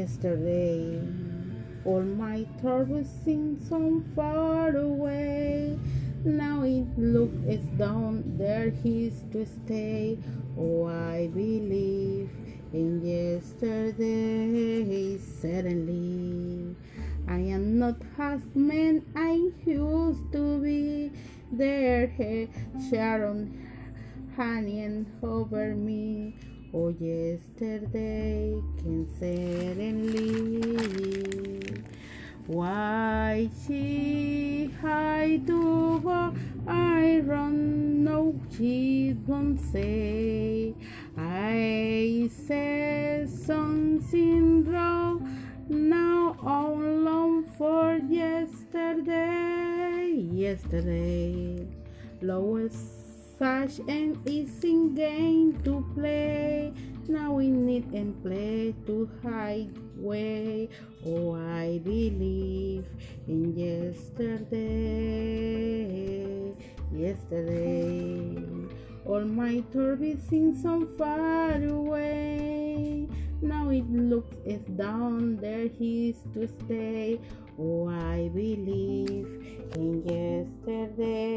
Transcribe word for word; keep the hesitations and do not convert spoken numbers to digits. yesterday. All my troubles seem so far away. Now it looks it's down there, he's to stay. Oh, I believe in yesterday. Suddenly, I am not husband I used to be. There, Sharon hanging over me. Oh, yesterday came suddenly. Why she hide over I run, no she don't say. I said something wrong, now all alone for yesterday. Yesterday, lowest such an easy game to play. Now we need and play to hide way. Oh, I believe in yesterday. Yesterday, all my troubles seem so far away. Now it looks it's down there, he's to stay. Oh, I believe in yesterday.